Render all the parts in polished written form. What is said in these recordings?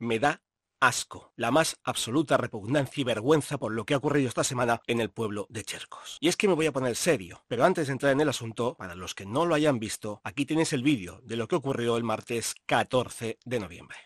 me da asco, la más absoluta repugnancia y vergüenza por lo que ha ocurrido esta semana en el pueblo de Chercos. Y es que me voy a poner serio, pero antes de entrar en el asunto, para los que no lo hayan visto, aquí tenéis el vídeo de lo que ocurrió el martes 14 de noviembre.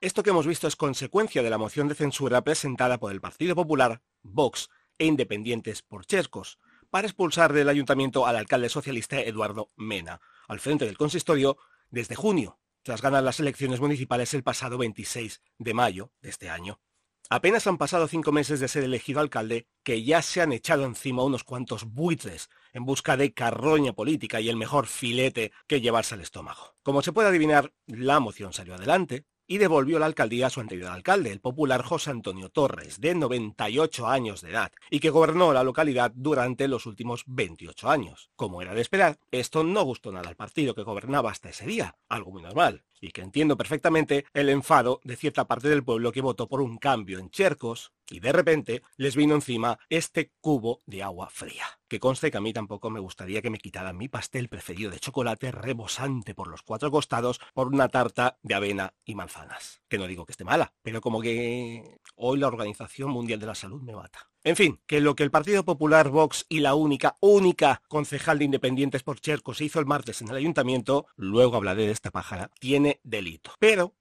Esto que hemos visto es consecuencia de la moción de censura presentada por el Partido Popular, Vox e Independientes por Chercos, para expulsar del ayuntamiento al alcalde socialista Eduardo Mena, al frente del consistorio desde junio, tras ganar las elecciones municipales el pasado 26 de mayo de este año. Apenas han pasado 5 meses de ser elegido alcalde que ya se han echado encima unos cuantos buitres en busca de carroña política y el mejor filete que llevarse al estómago. Como se puede adivinar, la moción salió adelante y devolvió la alcaldía a su anterior alcalde, el popular José Antonio Torres, de 98 años de edad, y que gobernó la localidad durante los últimos 28 años. Como era de esperar, esto no gustó nada al partido que gobernaba hasta ese día, algo muy normal, y que entiendo perfectamente el enfado de cierta parte del pueblo que votó por un cambio en Chercos, y de repente les vino encima este cubo de agua fría. Que conste que a mí tampoco me gustaría que me quitaran mi pastel preferido de chocolate rebosante por los 4 costados por una tarta de avena y manzanas. Que no digo que esté mala, pero como que hoy la Organización Mundial de la Salud me mata. En fin, que lo que el Partido Popular, Vox y la única concejal de Independientes por Chercos se hizo el martes en el ayuntamiento, luego hablaré de esta pájara, tiene delito. Pero,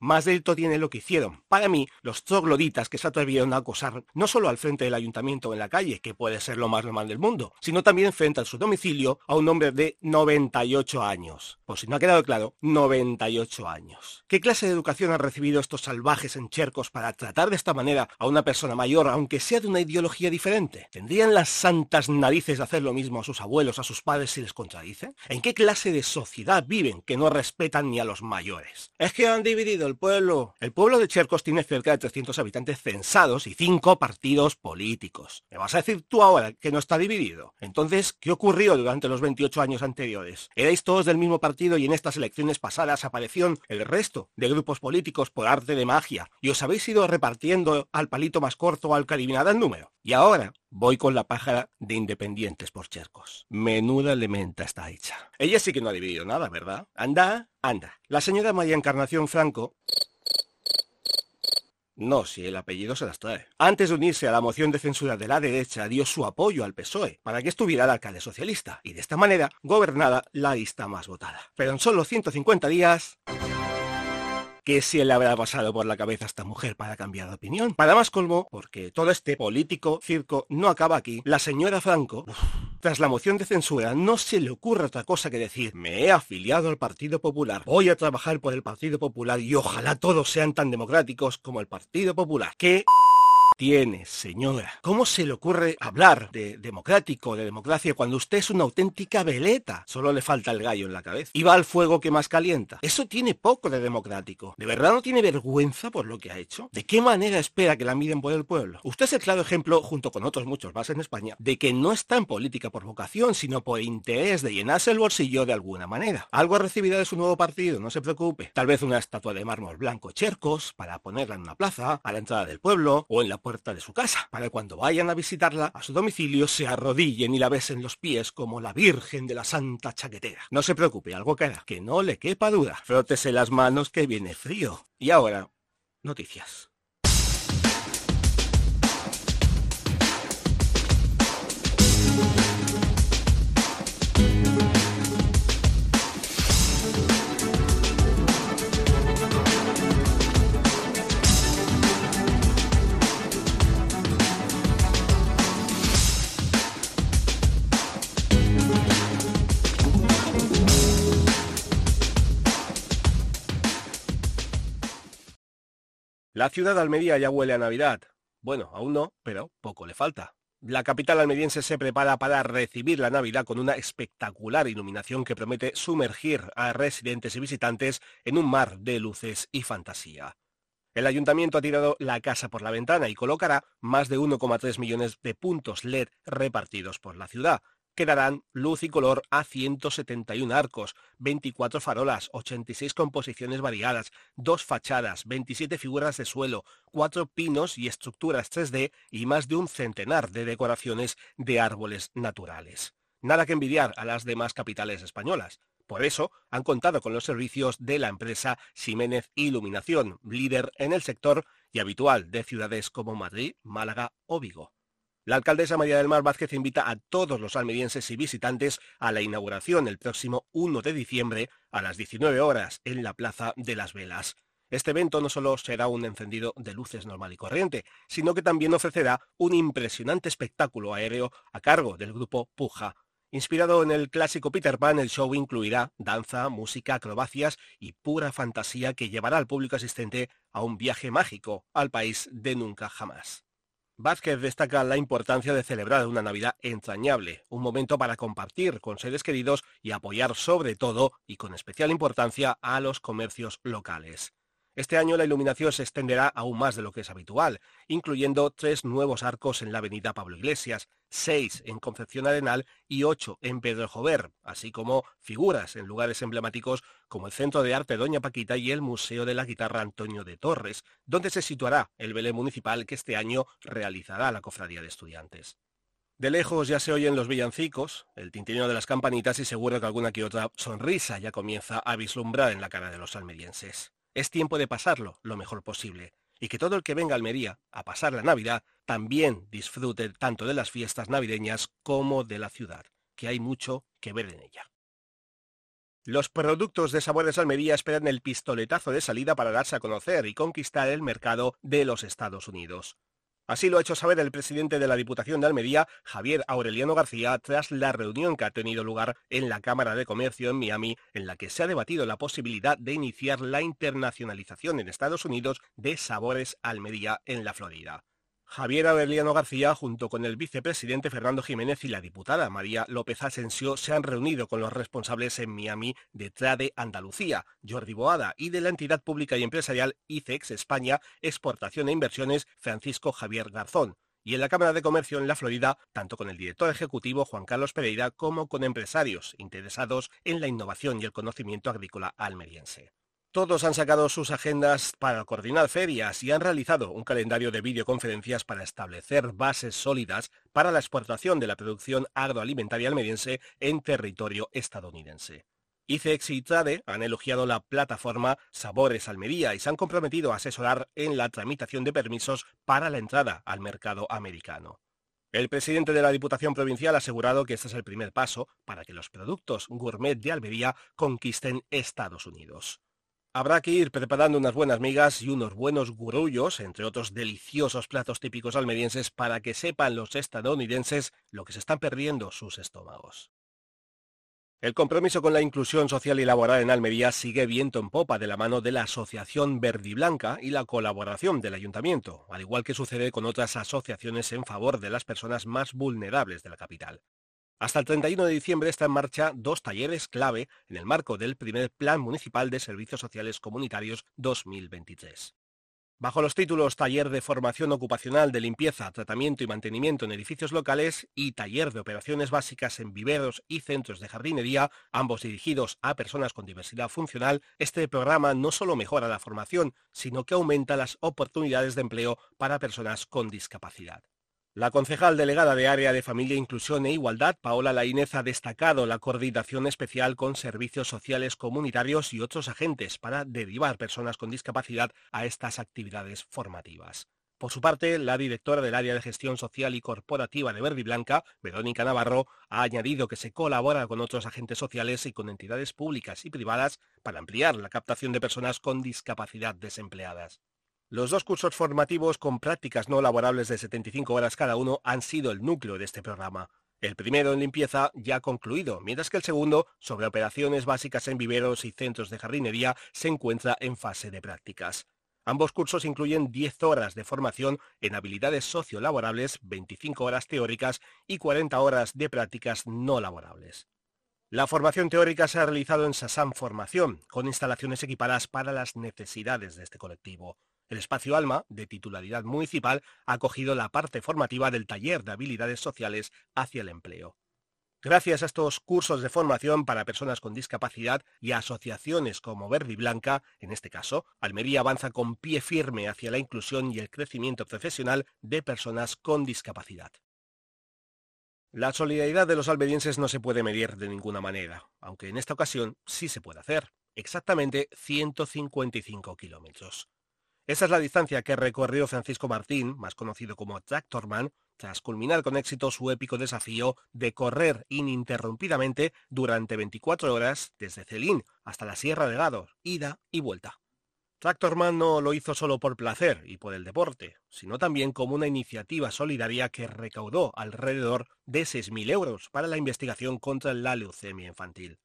más delito tiene lo que hicieron. Para mí, los trogloditas que se atrevieron a acosar no solo al frente del ayuntamiento en la calle, que puede ser lo más normal del mundo, sino también frente a su domicilio a un hombre de 98 años. Por si no ha quedado claro, 98 años. ¿Qué clase de educación han recibido estos salvajes en Chercos para tratar de esta manera a una persona mayor, aunque sea de una ideología diferente? ¿Tendrían las santas narices de hacer lo mismo a sus abuelos, a sus padres si les contradicen? ¿En qué clase de sociedad viven que no respetan ni a los mayores? Es que han dividido el pueblo. El pueblo de Chercos tiene cerca de 300 habitantes censados y 5 partidos políticos. ¿Me vas a decir tú ahora que no está dividido? Entonces, ¿qué ocurrió durante los 28 años anteriores? ¿Erais todos del mismo partido y en estas elecciones pasadas aparecieron el resto de grupos políticos por arte de magia y os habéis ido repartiendo al palito más corto o al que adivinara el número? Y ahora voy con la pájara de Independientes por Chercos. Menuda lementa está hecha. Ella sí que no ha dividido nada, ¿verdad? Anda. La señora María Encarnación Franco... No, si el apellido se las trae. Antes de unirse a la moción de censura de la derecha, dio su apoyo al PSOE para que estuviera el alcalde socialista y de esta manera gobernara la lista más votada. Pero en solo 150 días... ¿Qué se le habrá pasado por la cabeza a esta mujer para cambiar de opinión? Para más colmo, porque todo este político circo no acaba aquí, la señora Franco, tras la moción de censura, no se le ocurre otra cosa que decir: me he afiliado al Partido Popular, voy a trabajar por el Partido Popular y ojalá todos sean tan democráticos como el Partido Popular. ¿Qué tiene, señora? ¿Cómo se le ocurre hablar de democrático, de democracia, cuando usted es una auténtica veleta? Solo le falta el gallo en la cabeza. Y va al fuego que más calienta. Eso tiene poco de democrático. ¿De verdad no tiene vergüenza por lo que ha hecho? ¿De qué manera espera que la miren por el pueblo? Usted es el claro ejemplo, junto con otros muchos más en España, de que no está en política por vocación, sino por interés de llenarse el bolsillo de alguna manera. Algo recibirá de su nuevo partido, no se preocupe. Tal vez una estatua de mármol blanco Chercos, para ponerla en una plaza, a la entrada del pueblo, o en la puerta de su casa, para que cuando vayan a visitarla a su domicilio se arrodillen y la besen los pies como la Virgen de la Santa Chaquetera. No se preocupe, algo caerá, que no le quepa duda. Frótese las manos que viene frío. Y ahora, noticias. La ciudad de Almería ya huele a Navidad. Bueno, aún no, pero poco le falta. La capital almeriense se prepara para recibir la Navidad con una espectacular iluminación que promete sumergir a residentes y visitantes en un mar de luces y fantasía. El ayuntamiento ha tirado la casa por la ventana y colocará más de 1,3 millones de puntos LED repartidos por la ciudad, que darán luz y color a 171 arcos, 24 farolas, 86 composiciones variadas, 2 fachadas, 27 figuras de suelo, 4 pinos y estructuras 3D y más de un centenar de decoraciones de árboles naturales. Nada que envidiar a las demás capitales españolas. Por eso han contado con los servicios de la empresa Jiménez Iluminación, líder en el sector y habitual de ciudades como Madrid, Málaga o Vigo. La alcaldesa María del Mar Vázquez invita a todos los almerienses y visitantes a la inauguración el próximo 1 de diciembre a las 19 horas en la Plaza de las Velas. Este evento no solo será un encendido de luces normal y corriente, sino que también ofrecerá un impresionante espectáculo aéreo a cargo del grupo Puja. Inspirado en el clásico Peter Pan, el show incluirá danza, música, acrobacias y pura fantasía que llevará al público asistente a un viaje mágico al país de nunca jamás. Vázquez destaca la importancia de celebrar una Navidad entrañable, un momento para compartir con seres queridos y apoyar sobre todo y con especial importancia a los comercios locales. Este año la iluminación se extenderá aún más de lo que es habitual, incluyendo 3 nuevos arcos en la avenida Pablo Iglesias, 6 en Concepción Arenal y 8 en Pedro Jover, así como figuras en lugares emblemáticos como el Centro de Arte Doña Paquita y el Museo de la Guitarra Antonio de Torres, donde se situará el Belén Municipal que este año realizará la Cofradía de Estudiantes. De lejos ya se oyen los villancicos, el tintineo de las campanitas y seguro que alguna que otra sonrisa ya comienza a vislumbrar en la cara de los almerienses. Es tiempo de pasarlo lo mejor posible y que todo el que venga a Almería a pasar la Navidad también disfrute tanto de las fiestas navideñas como de la ciudad, que hay mucho que ver en ella. Los productos de Sabores Almería esperan el pistoletazo de salida para darse a conocer y conquistar el mercado de los Estados Unidos. Así lo ha hecho saber el presidente de la Diputación de Almería, Javier Aureliano García, tras la reunión que ha tenido lugar en la Cámara de Comercio en Miami, en la que se ha debatido la posibilidad de iniciar la internacionalización en Estados Unidos de Sabores Almería en la Florida. Javier Aureliano García, junto con el vicepresidente Fernando Jiménez y la diputada María López Asensio, se han reunido con los responsables en Miami de Trade Andalucía, Jordi Boada, y de la entidad pública y empresarial ICEX España, Exportación e Inversiones, Francisco Javier Garzón, y en la Cámara de Comercio en la Florida, tanto con el director ejecutivo Juan Carlos Pereira como con empresarios interesados en la innovación y el conocimiento agrícola almeriense. Todos han sacado sus agendas para coordinar ferias y han realizado un calendario de videoconferencias para establecer bases sólidas para la exportación de la producción agroalimentaria almeriense en territorio estadounidense. ICEX y Trade han elogiado la plataforma Sabores Almería y se han comprometido a asesorar en la tramitación de permisos para la entrada al mercado americano. El presidente de la Diputación Provincial ha asegurado que este es el primer paso para que los productos gourmet de Almería conquisten Estados Unidos. Habrá que ir preparando unas buenas migas y unos buenos gurullos, entre otros deliciosos platos típicos almerienses, para que sepan los estadounidenses lo que se están perdiendo sus estómagos. El compromiso con la inclusión social y laboral en Almería sigue viento en popa de la mano de la Asociación Verdiblanca y la colaboración del Ayuntamiento, al igual que sucede con otras asociaciones en favor de las personas más vulnerables de la capital. Hasta el 31 de diciembre está en marcha 2 talleres clave en el marco del primer Plan Municipal de Servicios Sociales Comunitarios 2023. Bajo los títulos Taller de Formación Ocupacional de Limpieza, Tratamiento y Mantenimiento en Edificios Locales y Taller de Operaciones Básicas en Viveros y Centros de Jardinería, ambos dirigidos a personas con diversidad funcional, este programa no solo mejora la formación, sino que aumenta las oportunidades de empleo para personas con discapacidad. La concejal delegada de Área de Familia, Inclusión e Igualdad, Paola Laínez, ha destacado la coordinación especial con servicios sociales comunitarios y otros agentes para derivar personas con discapacidad a estas actividades formativas. Por su parte, la directora del Área de Gestión Social y Corporativa de Verdiblanca, Verónica Navarro, ha añadido que se colabora con otros agentes sociales y con entidades públicas y privadas para ampliar la captación de personas con discapacidad desempleadas. Los 2 cursos formativos con prácticas no laborables de 75 horas cada uno han sido el núcleo de este programa. El primero en limpieza ya concluido, mientras que el segundo, sobre operaciones básicas en viveros y centros de jardinería, se encuentra en fase de prácticas. Ambos cursos incluyen 10 horas de formación en habilidades sociolaborables, 25 horas teóricas y 40 horas de prácticas no laborables. La formación teórica se ha realizado en SASAM Formación, con instalaciones equipadas para las necesidades de este colectivo. El Espacio ALMA, de titularidad municipal, ha acogido la parte formativa del taller de habilidades sociales hacia el empleo. Gracias a estos cursos de formación para personas con discapacidad y a asociaciones como Verdiblanca, en este caso, Almería avanza con pie firme hacia la inclusión y el crecimiento profesional de personas con discapacidad. La solidaridad de los almerienses no se puede medir de ninguna manera, aunque en esta ocasión sí se puede hacer, exactamente 155 kilómetros. Esa es la distancia que recorrió Francisco Martín, más conocido como Tractorman, tras culminar con éxito su épico desafío de correr ininterrumpidamente durante 24 horas desde Celín hasta la Sierra de Gádor, ida y vuelta. Tractorman no lo hizo solo por placer y por el deporte, sino también como una iniciativa solidaria que recaudó alrededor de 6.000 euros para la investigación contra la leucemia infantil.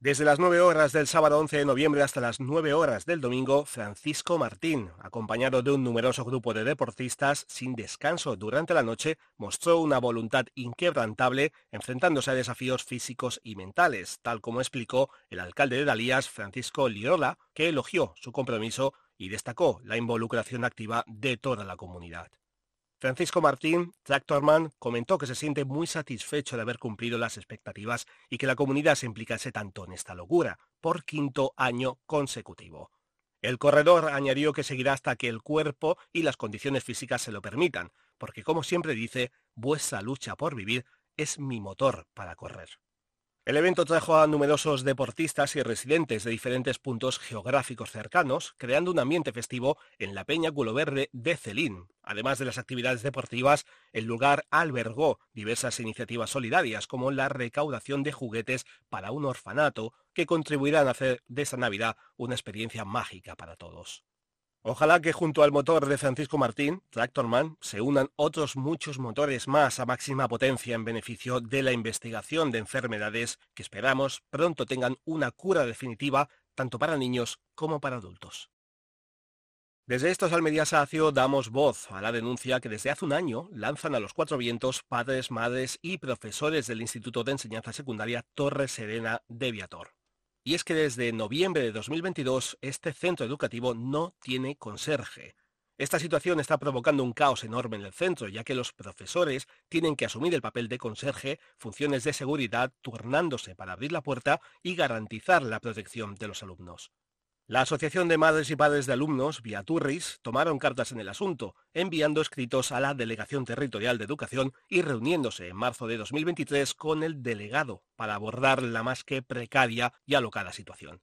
Desde las 9 horas del sábado 11 de noviembre hasta las 9 horas del domingo, Francisco Martín, acompañado de un numeroso grupo de deportistas sin descanso durante la noche, mostró una voluntad inquebrantable enfrentándose a desafíos físicos y mentales, tal como explicó el alcalde de Dalías, Francisco Lirola, que elogió su compromiso y destacó la involucración activa de toda la comunidad. Francisco Martín, Tractorman, comentó que se siente muy satisfecho de haber cumplido las expectativas y que la comunidad se implicase tanto en esta locura, por quinto año consecutivo. El corredor añadió que seguirá hasta que el cuerpo y las condiciones físicas se lo permitan, porque como siempre dice, vuestra lucha por vivir es mi motor para correr. El evento trajo a numerosos deportistas y residentes de diferentes puntos geográficos cercanos, creando un ambiente festivo en la Peña Culoverde de Celín. Además de las actividades deportivas, el lugar albergó diversas iniciativas solidarias, como la recaudación de juguetes para un orfanato, que contribuirán a hacer de esta Navidad una experiencia mágica para todos. Ojalá que junto al motor de Francisco Martín, Tractorman, se unan otros muchos motores más a máxima potencia en beneficio de la investigación de enfermedades que esperamos pronto tengan una cura definitiva tanto para niños como para adultos. Desde Estos Almería Sacio damos voz a la denuncia que desde hace un año lanzan a los cuatro vientos padres, madres y profesores del Instituto de Enseñanza Secundaria Torreserena de Viator. Y es que desde noviembre de 2022 este centro educativo no tiene conserje. Esta situación está provocando un caos enorme en el centro, ya que los profesores tienen que asumir el papel de conserje, funciones de seguridad, turnándose para abrir la puerta y garantizar la protección de los alumnos. La Asociación de Madres y Padres de Alumnos, Vía Turris, tomaron cartas en el asunto, enviando escritos a la Delegación Territorial de Educación y reuniéndose en marzo de 2023 con el delegado para abordar la más que precaria y alocada situación.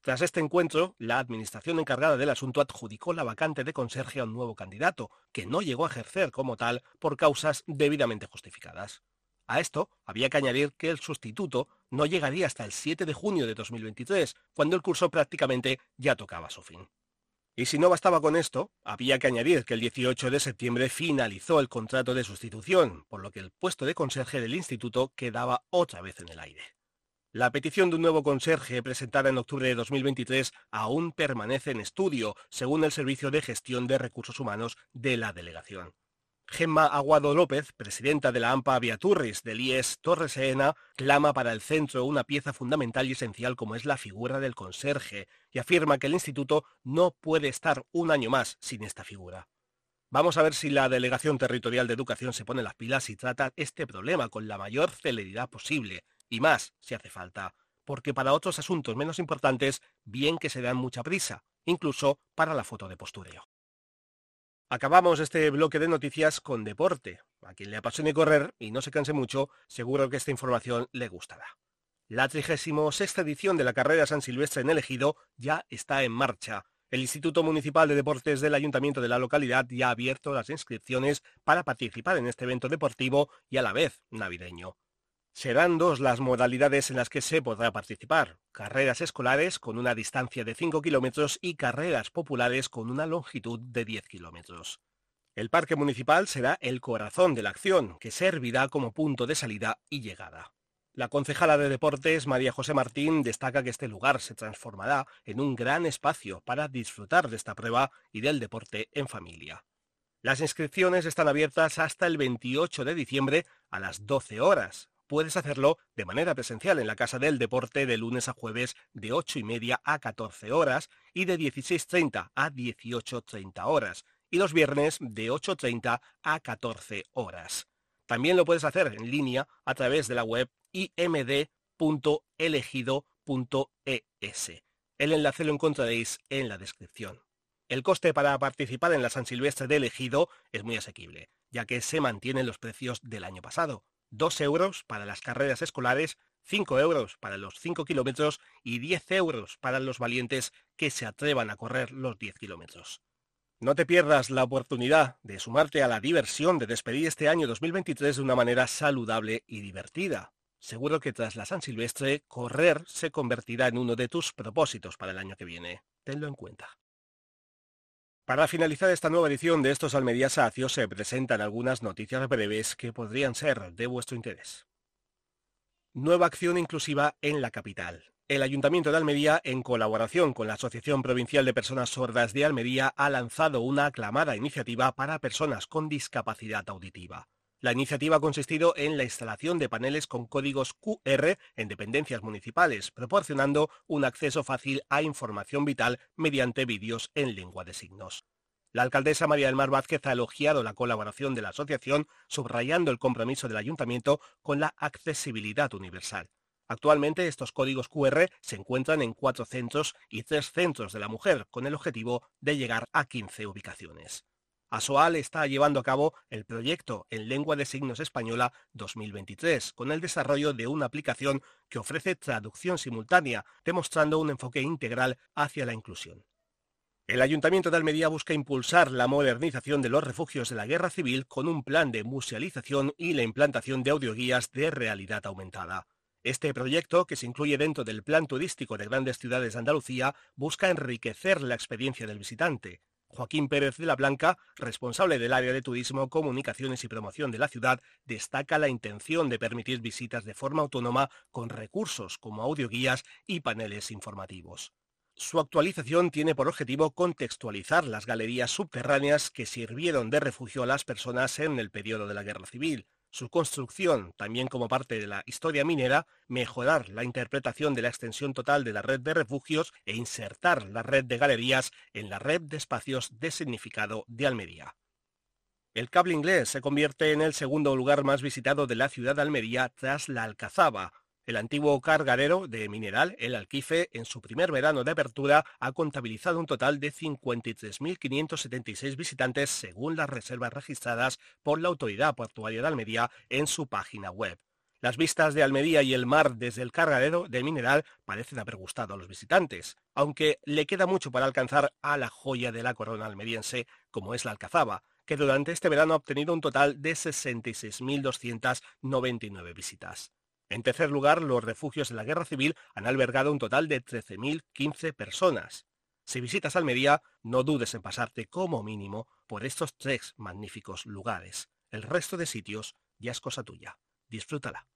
Tras este encuentro, la administración encargada del asunto adjudicó la vacante de conserje a un nuevo candidato, que no llegó a ejercer como tal por causas debidamente justificadas. A esto había que añadir que el sustituto no llegaría hasta el 7 de junio de 2023, cuando el curso prácticamente ya tocaba su fin. Y si no bastaba con esto, había que añadir que el 18 de septiembre finalizó el contrato de sustitución, por lo que el puesto de conserje del instituto quedaba otra vez en el aire. La petición de un nuevo conserje presentada en octubre de 2023 aún permanece en estudio, según el Servicio de Gestión de Recursos Humanos de la Delegación. Gemma Aguado López, presidenta de la AMPA Vía Turris del IES Torreserena, clama para el centro una pieza fundamental y esencial como es la figura del conserje y afirma que el instituto no puede estar un año más sin esta figura. Vamos a ver si la Delegación Territorial de Educación se pone las pilas y trata este problema con la mayor celeridad posible, y más si hace falta, porque para otros asuntos menos importantes bien que se dan mucha prisa, incluso para la foto de postureo. Acabamos este bloque de noticias con deporte. A quien le apasione correr y no se canse mucho, seguro que esta información le gustará. La 36ª edición de la carrera San Silvestre en El Ejido ya está en marcha. El Instituto Municipal de Deportes del Ayuntamiento de la localidad ya ha abierto las inscripciones para participar en este evento deportivo y a la vez navideño. Serán dos las modalidades en las que se podrá participar: carreras escolares con una distancia de 5 kilómetros y carreras populares con una longitud de 10 kilómetros. El parque municipal será el corazón de la acción, que servirá como punto de salida y llegada. La concejala de Deportes, María José Martín, destaca que este lugar se transformará en un gran espacio para disfrutar de esta prueba y del deporte en familia. Las inscripciones están abiertas hasta el 28 de diciembre a las 12 horas. Puedes hacerlo de manera presencial en la Casa del Deporte de lunes a jueves de 8:30 a 14 horas y de 16:30 a 18:30 horas y los viernes de 8:30 a 14 horas. También lo puedes hacer en línea a través de la web imd.elegido.es. El enlace lo encontraréis en la descripción. El coste para participar en la San Silvestre de El Ejido es muy asequible, ya que se mantienen los precios del año pasado. 2 € para las carreras escolares, 5 € para los 5 kilómetros y 10 € para los valientes que se atrevan a correr los 10 kilómetros. No te pierdas la oportunidad de sumarte a la diversión de despedir este año 2023 de una manera saludable y divertida. Seguro que tras la San Silvestre, correr se convertirá en uno de tus propósitos para el año que viene. Tenlo en cuenta. Para finalizar esta nueva edición de Estos Almería Sacios se presentan algunas noticias breves que podrían ser de vuestro interés. Nueva acción inclusiva en la capital. El Ayuntamiento de Almería, en colaboración con la Asociación Provincial de Personas Sordas de Almería, ha lanzado una aclamada iniciativa para personas con discapacidad auditiva. La iniciativa ha consistido en la instalación de paneles con códigos QR en dependencias municipales, proporcionando un acceso fácil a información vital mediante vídeos en lengua de signos. La alcaldesa María del Mar Vázquez ha elogiado la colaboración de la asociación, subrayando el compromiso del Ayuntamiento con la accesibilidad universal. Actualmente estos códigos QR se encuentran en 4 centros y 3 centros de la mujer, con el objetivo de llegar a 15 ubicaciones. ASOAL está llevando a cabo el proyecto en lengua de signos española 2023, con el desarrollo de una aplicación que ofrece traducción simultánea, demostrando un enfoque integral hacia la inclusión. El Ayuntamiento de Almería busca impulsar la modernización de los refugios de la Guerra Civil con un plan de musealización y la implantación de audioguías de realidad aumentada. Este proyecto, que se incluye dentro del Plan Turístico de Grandes Ciudades de Andalucía, busca enriquecer la experiencia del visitante. Joaquín Pérez de la Blanca, responsable del área de Turismo, Comunicaciones y Promoción de la ciudad, destaca la intención de permitir visitas de forma autónoma con recursos como audioguías y paneles informativos. Su actualización tiene por objetivo contextualizar las galerías subterráneas que sirvieron de refugio a las personas en el periodo de la Guerra Civil. Su construcción, también como parte de la historia minera, mejorar la interpretación de la extensión total de la red de refugios e insertar la red de galerías en la red de espacios de significado de Almería. El cable inglés se convierte en el segundo lugar más visitado de la ciudad de Almería tras la Alcazaba. El antiguo cargadero de mineral, el Alquife, en su primer verano de apertura ha contabilizado un total de 53.576 visitantes según las reservas registradas por la Autoridad Portuaria de Almería en su página web. Las vistas de Almería y el mar desde el cargadero de mineral parecen haber gustado a los visitantes, aunque le queda mucho para alcanzar a la joya de la corona almeriense como es la Alcazaba, que durante este verano ha obtenido un total de 66.299 visitas. En tercer lugar, los refugios de la Guerra Civil han albergado un total de 13.015 personas. Si visitas Almería, no dudes en pasarte como mínimo por estos 3 magníficos lugares. El resto de sitios ya es cosa tuya. Disfrútala.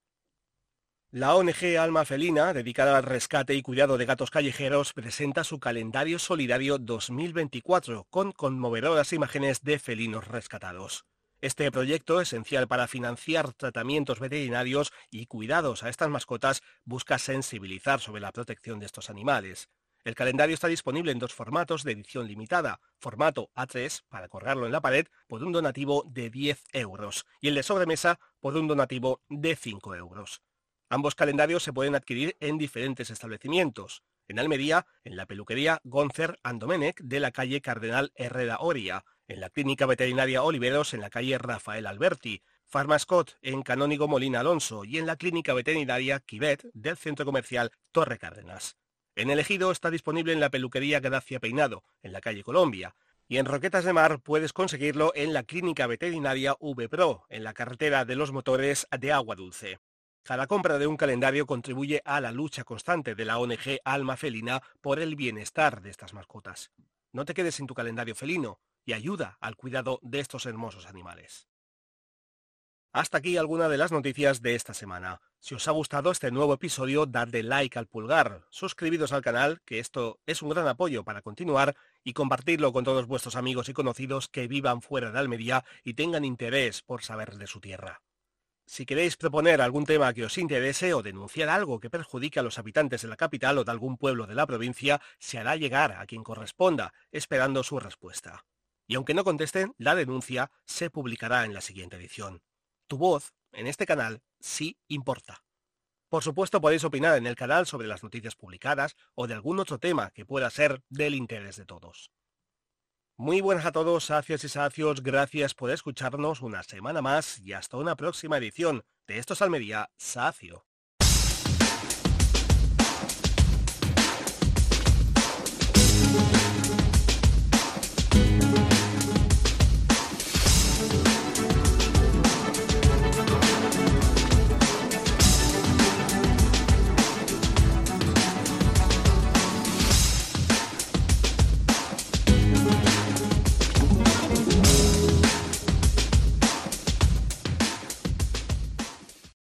La ONG Alma Felina, dedicada al rescate y cuidado de gatos callejeros, presenta su calendario solidario 2024 con conmovedoras imágenes de felinos rescatados. Este proyecto, esencial para financiar tratamientos veterinarios y cuidados a estas mascotas, busca sensibilizar sobre la protección de estos animales. El calendario está disponible en 2 formatos de edición limitada, formato A3 para colgarlo en la pared por un donativo de 10 € y el de sobremesa por un donativo de 5 €. Ambos calendarios se pueden adquirir en diferentes establecimientos. En Almería, en la peluquería Goncer Andomenech de la calle Cardenal Herrera Oria, en la clínica veterinaria Oliveros en la calle Rafael Alberti, Farmascot en Canónigo Molina Alonso y en la clínica veterinaria Quivet del centro comercial Torre Cárdenas. En El Ejido está disponible en la peluquería Gracia Peinado, en la calle Colombia, y en Roquetas de Mar puedes conseguirlo en la clínica veterinaria VPRO, en la carretera de los motores de Agua Dulce. Cada compra de un calendario contribuye a la lucha constante de la ONG Alma Felina por el bienestar de estas mascotas. No te quedes sin tu calendario felino y ayuda al cuidado de estos hermosos animales. Hasta aquí alguna de las noticias de esta semana. Si os ha gustado este nuevo episodio, dadle like al pulgar, suscribiros al canal, que esto es un gran apoyo para continuar, y compartirlo con todos vuestros amigos y conocidos que vivan fuera de Almería y tengan interés por saber de su tierra. Si queréis proponer algún tema que os interese o denunciar algo que perjudique a los habitantes de la capital o de algún pueblo de la provincia, se hará llegar a quien corresponda, esperando su respuesta. Y aunque no contesten, la denuncia se publicará en la siguiente edición. Tu voz, en este canal, sí importa. Por supuesto, podéis opinar en el canal sobre las noticias publicadas o de algún otro tema que pueda ser del interés de todos. Muy buenas a todos, sacios y sacios, gracias por escucharnos una semana más y hasta una próxima edición de Esto es Almería, Sacio.